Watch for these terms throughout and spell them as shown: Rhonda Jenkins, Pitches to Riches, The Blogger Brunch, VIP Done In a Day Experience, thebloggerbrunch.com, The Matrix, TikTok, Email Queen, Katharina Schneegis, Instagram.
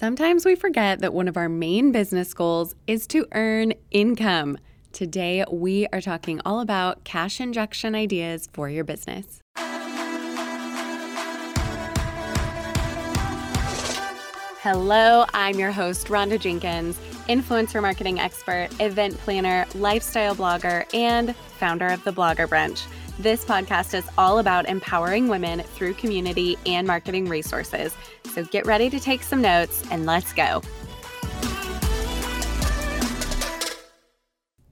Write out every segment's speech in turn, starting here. Sometimes we forget that one of our main business goals is to earn income. Today, we are talking all about cash injection ideas for your business. Hello, I'm your host, Rhonda Jenkins, influencer marketing expert, event planner, lifestyle blogger, and founder of The Blogger Brunch. This podcast is all about empowering women through community and marketing resources. So get ready to take some notes and let's go.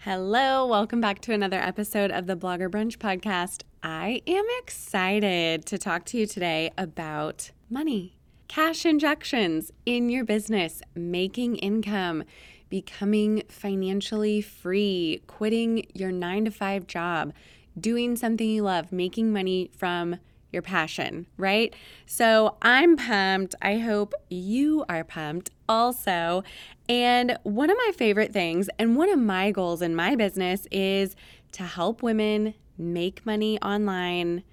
Hello, welcome back to another episode of the Blogger Brunch podcast. I am excited to talk to you today about money, cash injections in your business, making income, becoming financially free, quitting your 9-to-5 job, doing something you love, making money from your passion, right? So I'm pumped. I hope you are pumped also. And one of my favorite things and one of my goals in my business is to help women make money online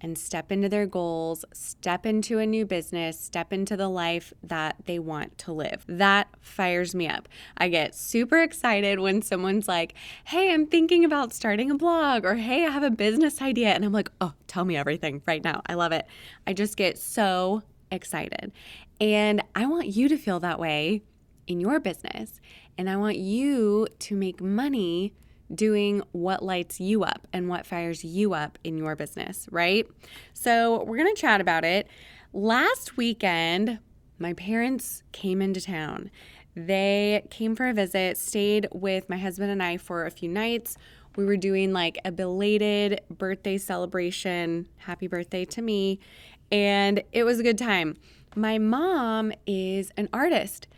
and step into their goals, step into a new business, step into the life that they want to live. That fires me up. I get super excited when someone's like, hey, I'm thinking about starting a blog, or hey, I have a business idea. And I'm like, oh, tell me everything right now. I love it. I just get so excited. And I want you to feel that way in your business. And I want you to make money doing what lights you up and what fires you up in your business, right? So we're going to chat about it. Last weekend, my parents came into town. They came for a visit, stayed with my husband and I for a few nights. We were doing like a belated birthday celebration. Happy birthday to me. And it was a good time. My mom is an artist.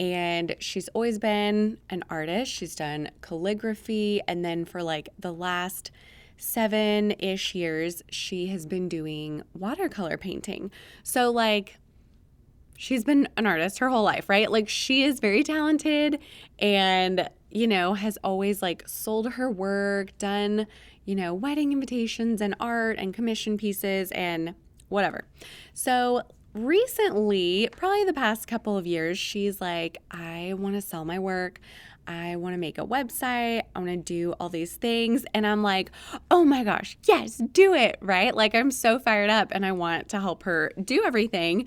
And she's always been an artist. She's done calligraphy. And then for like the last 7-ish years, she has been doing watercolor painting. So like she's been an artist her whole life, right? Like she is very talented and, you know, has always like sold her work, done, you know, wedding invitations and art and commission pieces and whatever. So recently, probably the past couple of years, she's like, I want to sell my work. I want to make a website. I want to do all these things. And I'm like, oh my gosh, yes, do it, right? Like I'm so fired up and I want to help her do everything.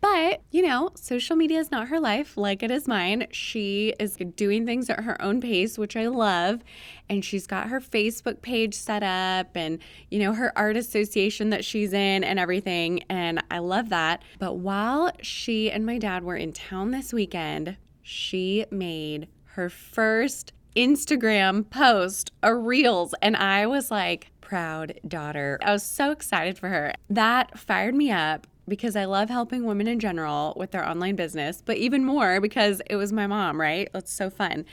But, you know, social media is not her life like it is mine. She is doing things at her own pace, which I love. And she's got her Facebook page set up and, you know, her art association that she's in and everything. And I love that. But while she and my dad were in town this weekend, she made her first Instagram post, a Reels. And I was like, proud daughter. I was so excited for her. That fired me up, because I love helping women in general with their online business, but even more because it was my mom, right? That's so fun.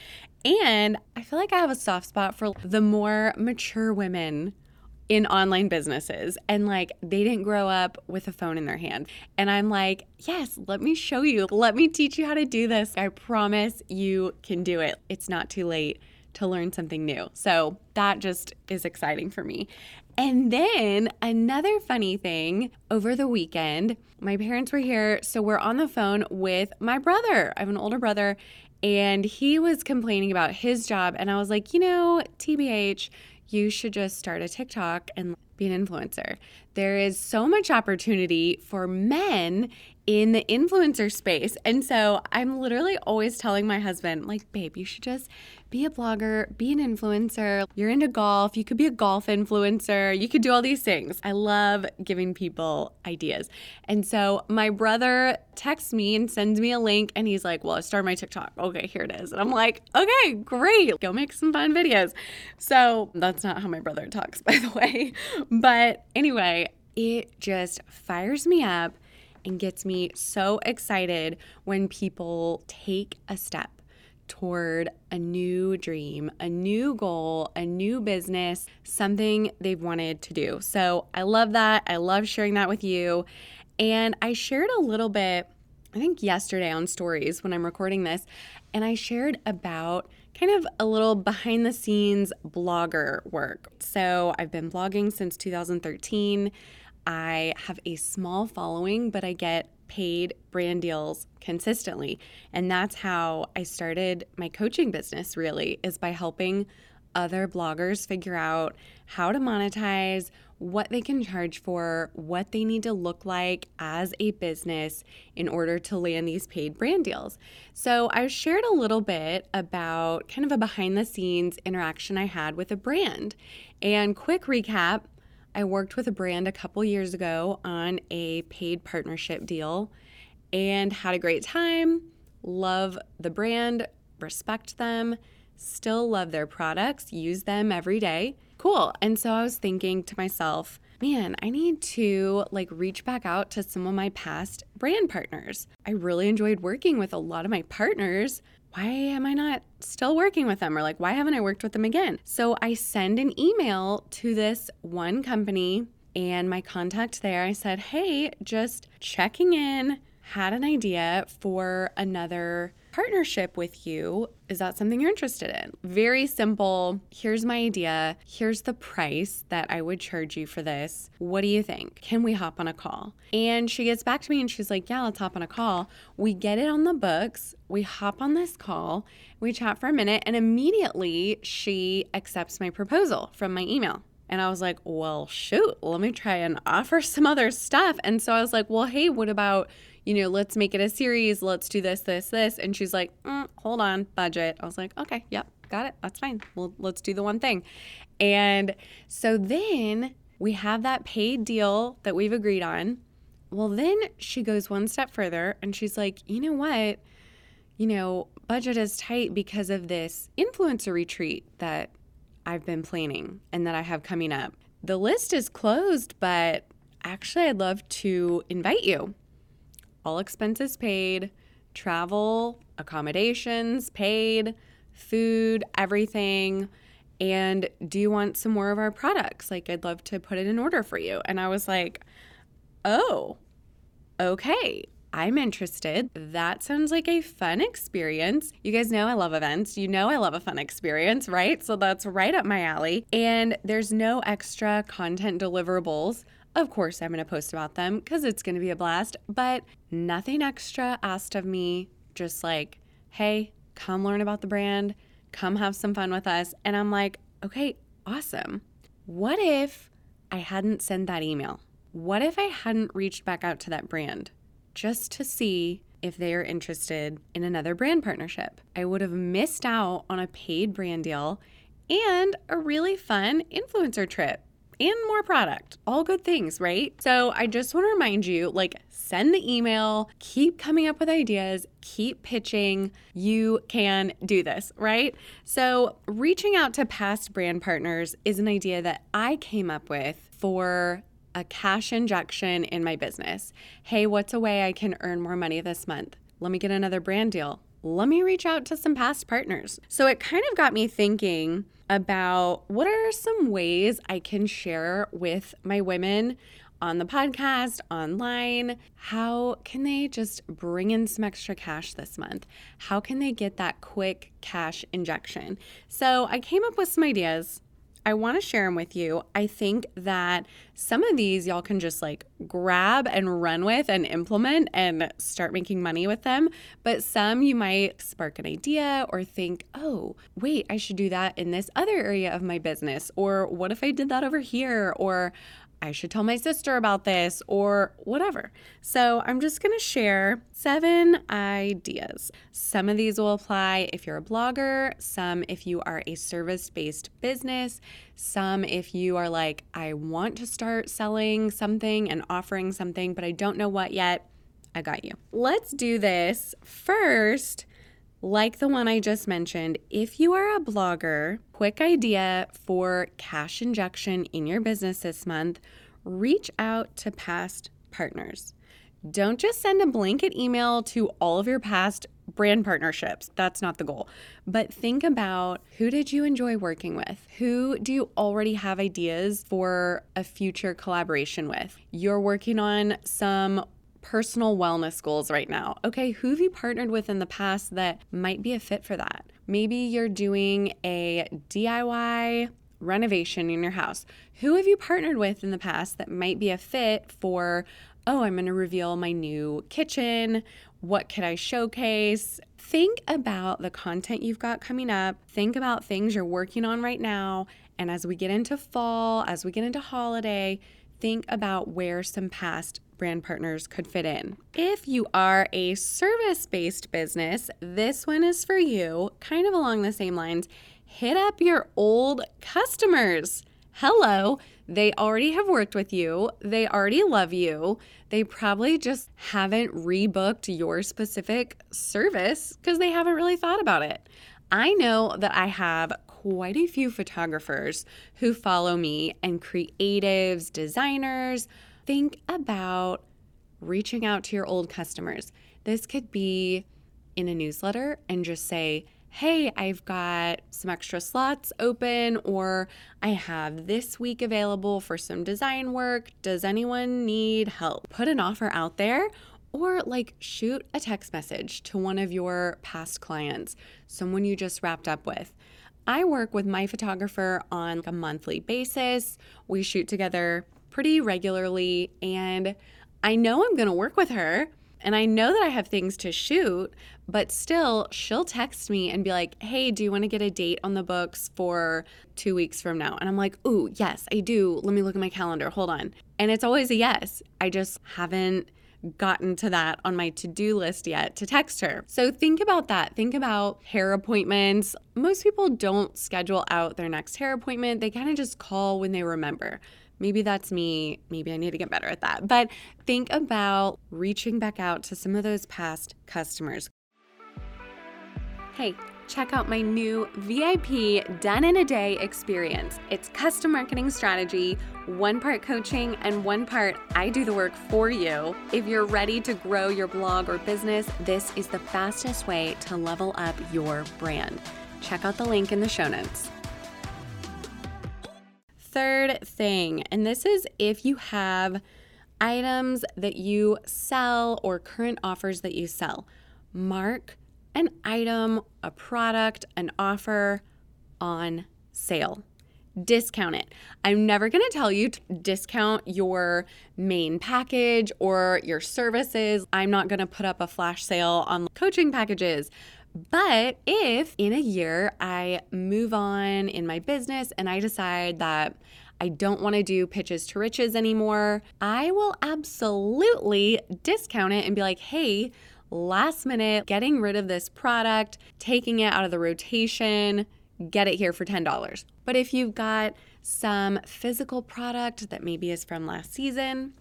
And I feel like I have a soft spot for the more mature women in online businesses, and like they didn't grow up with a phone in their hand. And I'm like, yes, let me show you. Let me teach you how to do this. I promise you can do it. It's not too late to learn something new. So that just is exciting for me. And then another funny thing, over the weekend, my parents were here, so we're on the phone with my brother. I have an older brother, and he was complaining about his job. And I was like, you know, TBH, you should just start a TikTok and be an influencer. There is so much opportunity for men in the influencer space. And so I'm literally always telling my husband, like, babe, you should just be a blogger, be an influencer. You're into golf. You could be a golf influencer. You could do all these things. I love giving people ideas. And so my brother texts me and sends me a link, and he's like, well, I started my TikTok. Okay, here it is. And I'm like, okay, great. Go make some fun videos. So that's not how my brother talks, by the way. But anyway, it just fires me up and gets me so excited when people take a step toward a new dream, a new goal, a new business, something they've wanted to do. So I love that. I love sharing that with you. And I shared a little bit, I think yesterday on stories when I'm recording this, and I shared about kind of a little behind the scenes blogger work. So I've been blogging since 2013. I have a small following, but I get paid brand deals consistently. And that's how I started my coaching business, really, is by helping other bloggers figure out how to monetize, what they can charge for, what they need to look like as a business in order to land these paid brand deals. So I shared a little bit about kind of a behind the scenes interaction I had with a brand. And quick recap, I worked with a brand a couple years ago on a paid partnership deal and had a great time. Love the brand, respect them, still love their products, use them every day. Cool. And so I was thinking to myself, man, I need to reach back out to some of my past brand partners. I really enjoyed working with a lot of my partners. Why am I not still working with them? Or why haven't I worked with them again? So I send an email to this one company and my contact there. I said, hey, just checking in, had an idea for another partnership with you. Is that something you're interested in? Very simple. Here's my idea. Here's the price that I would charge you for this. What do you think? Can we hop on a call? And she gets back to me and she's like, yeah, let's hop on a call. We get it on the books. We hop on this call. We chat for a minute and immediately she accepts my proposal from my email. And I was like, well, shoot, let me try and offer some other stuff. And so I was like, well, hey, what about, let's make it a series. Let's do this, this, this. And she's like, hold on, budget. I was like, okay, yep, got it. That's fine. Well, let's do the one thing. And so then we have that paid deal that we've agreed on. Well, then she goes one step further and she's like, you know what? Budget is tight because of this influencer retreat that I've been planning and that I have coming up. The list is closed, but actually I'd love to invite you. All expenses paid, travel, accommodations paid, food, everything. And do you want some more of our products? I'd love to put it in order for you. And I was like, oh, okay. I'm interested. That sounds like a fun experience. You guys know I love events. You know I love a fun experience, right? So that's right up my alley. And there's no extra content deliverables. Of course, I'm going to post about them because it's going to be a blast, but nothing extra asked of me. Just hey, come learn about the brand. Come have some fun with us. And I'm like, okay, awesome. What if I hadn't sent that email? What if I hadn't reached back out to that brand? Just to see if they are interested in another brand partnership. I would have missed out on a paid brand deal and a really fun influencer trip and more product. All good things, right? So I just want to remind you, send the email, keep coming up with ideas, keep pitching. You can do this, right? So reaching out to past brand partners is an idea that I came up with for a cash injection in my business. Hey, what's a way I can earn more money this month? Let me get another brand deal. Let me reach out to some past partners. So it kind of got me thinking about what are some ways I can share with my women on the podcast, online. How can they just bring in some extra cash this month? How can they get that quick cash injection? So I came up with some ideas. I want to share them with you. I think that some of these y'all can just grab and run with and implement and start making money with them. But some you might spark an idea or think, oh, wait, I should do that in this other area of my business. Or what if I did that over here? Or I should tell my sister about this or whatever. So I'm just going to share 7 ideas. Some of these will apply if you're a blogger, some if you are a service-based business, some if you are I want to start selling something and offering something, but I don't know what yet. I got you. Let's do this first. Like the one I just mentioned, if you are a blogger, quick idea for cash injection in your business this month, reach out to past partners. Don't just send a blanket email to all of your past brand partnerships. That's not the goal. But think about who did you enjoy working with? Who do you already have ideas for a future collaboration with? You're working on some personal wellness goals right now. Okay, who have you partnered with in the past that might be a fit for that? Maybe you're doing a DIY renovation in your house. Who have you partnered with in the past that might be a fit for oh, I'm going to reveal my new kitchen. What could I showcase? Think about the content you've got coming up. Think about things you're working on right now. And as we get into fall, as we get into holiday, think about where some past brand partners could fit in. If you are a service-based business, this one is for you, kind of along the same lines. Hit up your old customers. Hello, they already have worked with you. They already love you. They probably just haven't rebooked your specific service because they haven't really thought about it. I know that I have quite a few photographers who follow me and creatives, designers. Think about reaching out to your old customers. This could be in a newsletter and just say, hey, I've got some extra slots open, or I have this week available for some design work. Does anyone need help? Put an offer out there, or like shoot a text message to one of your past clients, someone you just wrapped up with. I work with my photographer on a monthly basis. We shoot together pretty regularly, and I know I'm going to work with her, and I know that I have things to shoot, but still she'll text me and be like, hey, do you want to get a date on the books for 2 weeks from now? And I'm like, ooh, yes, I do. Let me look at my calendar. Hold on. And it's always a yes. I just haven't gotten to that on my to-do list yet to text her. So think about that. Think about hair appointments. Most people don't schedule out their next hair appointment. They kind of just call when they remember. Maybe that's me. Maybe I need to get better at that. But think about reaching back out to some of those past customers. Hey, check out my new VIP Done In a Day experience. It's custom marketing strategy, one part coaching, and one part I do the work for you. If you're ready to grow your blog or business, this is the fastest way to level up your brand. Check out the link in the show notes. Third thing, and this is if you have items that you sell or current offers that you sell, mark an item, a product, an offer on sale. Discount it. I'm never going to tell you to discount your main package or your services. I'm not going to put up a flash sale on coaching packages. But if in a year I move on in my business and I decide that I don't want to do Pitches to Riches anymore, I will absolutely discount it and be like, hey, last minute, getting rid of this product, taking it out of the rotation, get it here for $10. But if you've got some physical product that maybe is from last season,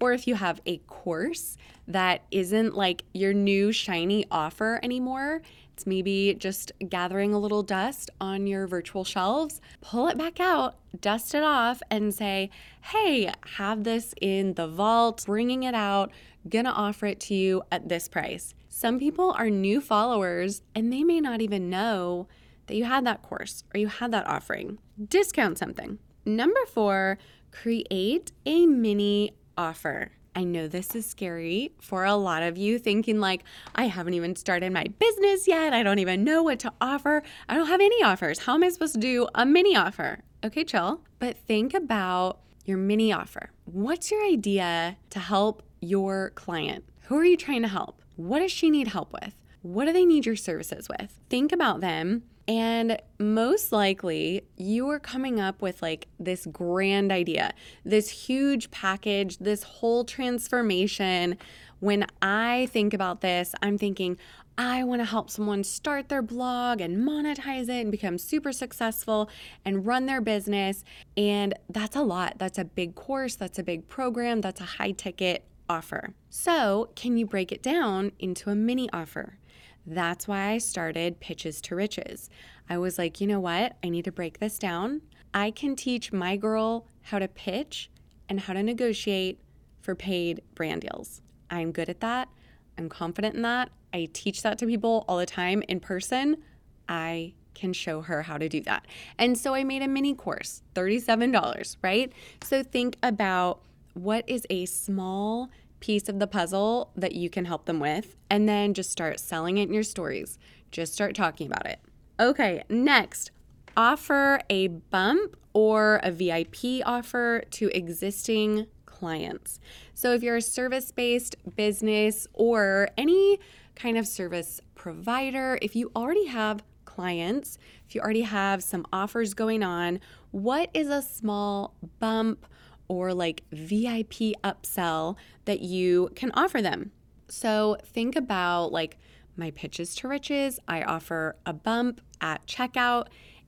or if you have a course that isn't like your new shiny offer anymore, it's maybe just gathering a little dust on your virtual shelves, pull it back out, dust it off, and say, hey, have this in the vault, bringing it out, gonna offer it to you at this price. Some people are new followers and they may not even know that you had that course or you had that offering. Discount something. Number 4, create a mini offer. I know this is scary for a lot of you, thinking like, I haven't even started my business yet. I don't even know what to offer. I don't have any offers. How am I supposed to do a mini offer? Okay, chill. But think about your mini offer. What's your idea to help your client? Who are you trying to help? What does she need help with? What do they need your services with? Think about them. And most likely you are coming up with like this grand idea, this huge package, this whole transformation. When I think about this, I'm thinking, I want to help someone start their blog and monetize it and become super successful and run their business. And that's a lot. That's a big course. That's a big program. That's a high ticket offer. So can you break it down into a mini offer? That's why I started Pitches to Riches. I was like, you know what? I need to break this down. I can teach my girl how to pitch and how to negotiate for paid brand deals. I'm good at that. I'm confident in that. I teach that to people all the time in person. I can show her how to do that. And so I made a mini course, $37, right? So think about what is a small piece of the puzzle that you can help them with, and then just start selling it in your stories. Just start talking about it. Okay, next, offer a bump or a VIP offer to existing clients. So if you're a service-based business or any kind of service provider, if you already have clients, if you already have some offers going on, what is a small bump or like VIP upsell that you can offer them? So think about like my Pitches to Riches. I offer a bump at checkout,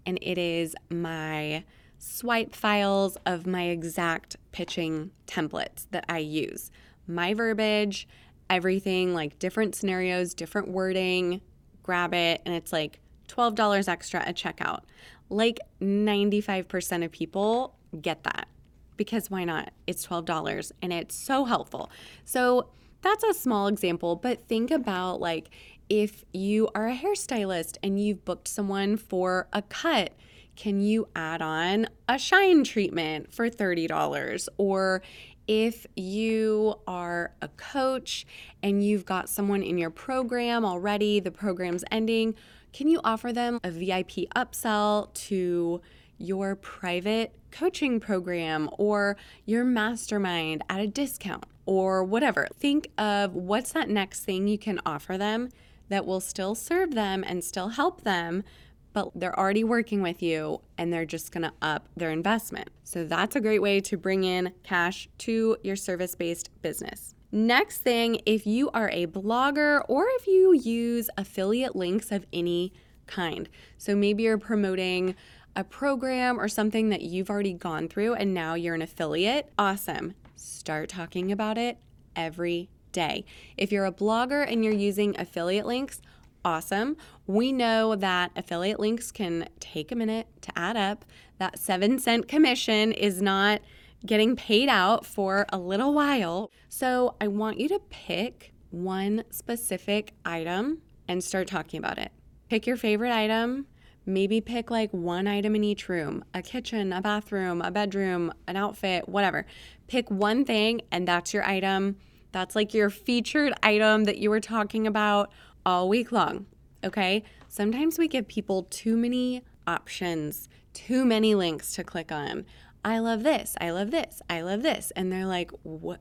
and it is my swipe files of my exact pitching templates that I use. My verbiage, everything, like different scenarios, different wording, grab it, and it's like $12 extra at checkout. Like 95% of people get that because why not? It's $12 and it's so helpful. So that's a small example, but think about like if you are a hairstylist and you've booked someone for a cut, can you add on a shine treatment for $30? Or if you are a coach and you've got someone in your program already, the program's ending, can you offer them a VIP upsell to your private coaching program or your mastermind at a discount or whatever? Think of what's that next thing you can offer them that will still serve them and still help them, but they're already working with you and they're just gonna up their investment. So that's a great way to bring in cash to your service-based business. Next thing, if you are a blogger or if you use affiliate links of any kind, so maybe you're promoting a program or something that you've already gone through and now you're an affiliate, awesome. Start talking about it every day. If you're a blogger and you're using affiliate links, awesome. We know that affiliate links can take a minute to add up. That 7-cent commission is not getting paid out for a little while. So I want you to pick one specific item and start talking about it. Pick your favorite item. Maybe pick like one item in each room, a kitchen, a bathroom, a bedroom, an outfit, whatever. Pick one thing and that's your item. That's like your featured item that you were talking about all week long, okay? Sometimes we give people too many options, too many links to click on. I love this, I love this, I love this. And they're like, what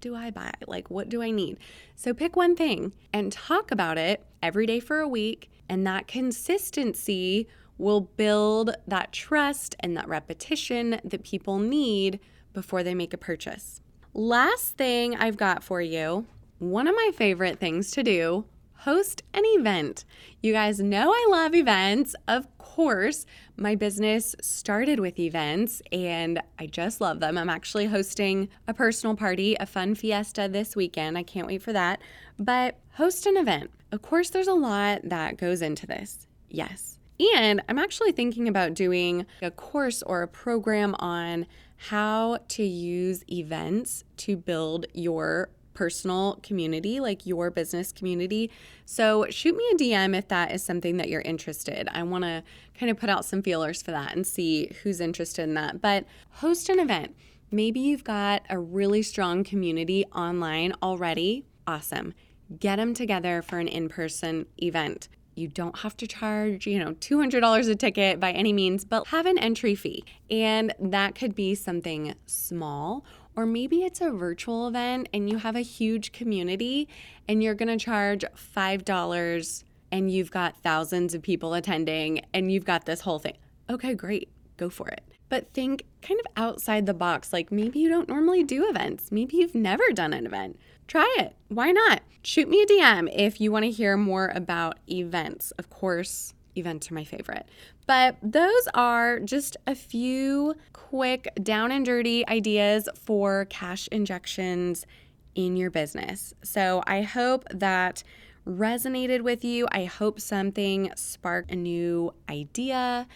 do I buy? Like, what do I need? So pick one thing and talk about it every day for a week, and that consistency will build that trust and that repetition that people need before they make a purchase. Last thing I've got for you, one of my favorite things to do, host an event. You guys know I love events. Of course, my business started with events and I just love them. I'm actually hosting a personal party, a fun fiesta this weekend. I can't wait for that. But host an event. Of course, there's a lot that goes into this. Yes. And I'm actually thinking about doing a course or a program on how to use events to build your personal community, like your business community. So shoot me a DM if that is something that you're interested. I want to kind of put out some feelers for that and see who's interested in that. But host an event. Maybe you've got a really strong community online already. Awesome. Get them together for an in-person event. You don't have to charge, $200 a ticket by any means, but have an entry fee. And that could be something small. Or maybe it's a virtual event and you have a huge community and you're gonna charge $5 and you've got thousands of people attending and you've got this whole thing. Okay, great, go for it. But think kind of outside the box, like maybe you don't normally do events. Maybe you've never done an event. Try it, why not? Shoot me a DM if you wanna hear more about events. Of course, events are my favorite. But those are just a few quick down and dirty ideas for cash injections in your business. So I hope that resonated with you. I hope something sparked a new idea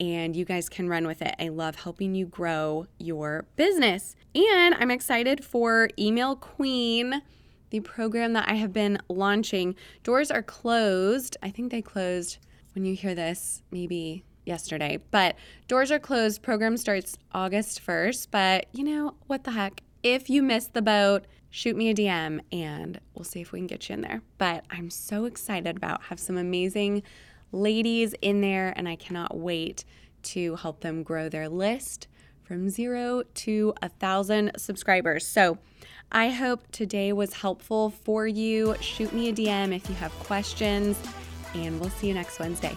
and you guys can run with it. I love helping you grow your business. And I'm excited for Email Queen, the program that I have been launching. Doors are closed. I think they closed when you hear this, maybe yesterday, but doors are closed. Program starts August 1st, but you know, what the heck? If you missed the boat, shoot me a DM and we'll see if we can get you in there. But I'm so excited about have some amazing ladies in there and I cannot wait to help them grow their list from 0 to 1,000 subscribers. So I hope today was helpful for you. Shoot me a DM if you have questions, and we'll see you next Wednesday.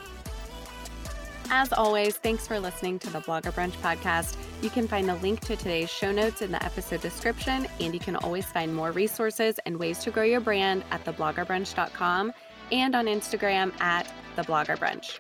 As always, thanks for listening to the Blogger Brunch podcast. You can find the link to today's show notes in the episode description, and you can always find more resources and ways to grow your brand at thebloggerbrunch.com and on Instagram at thebloggerbrunch.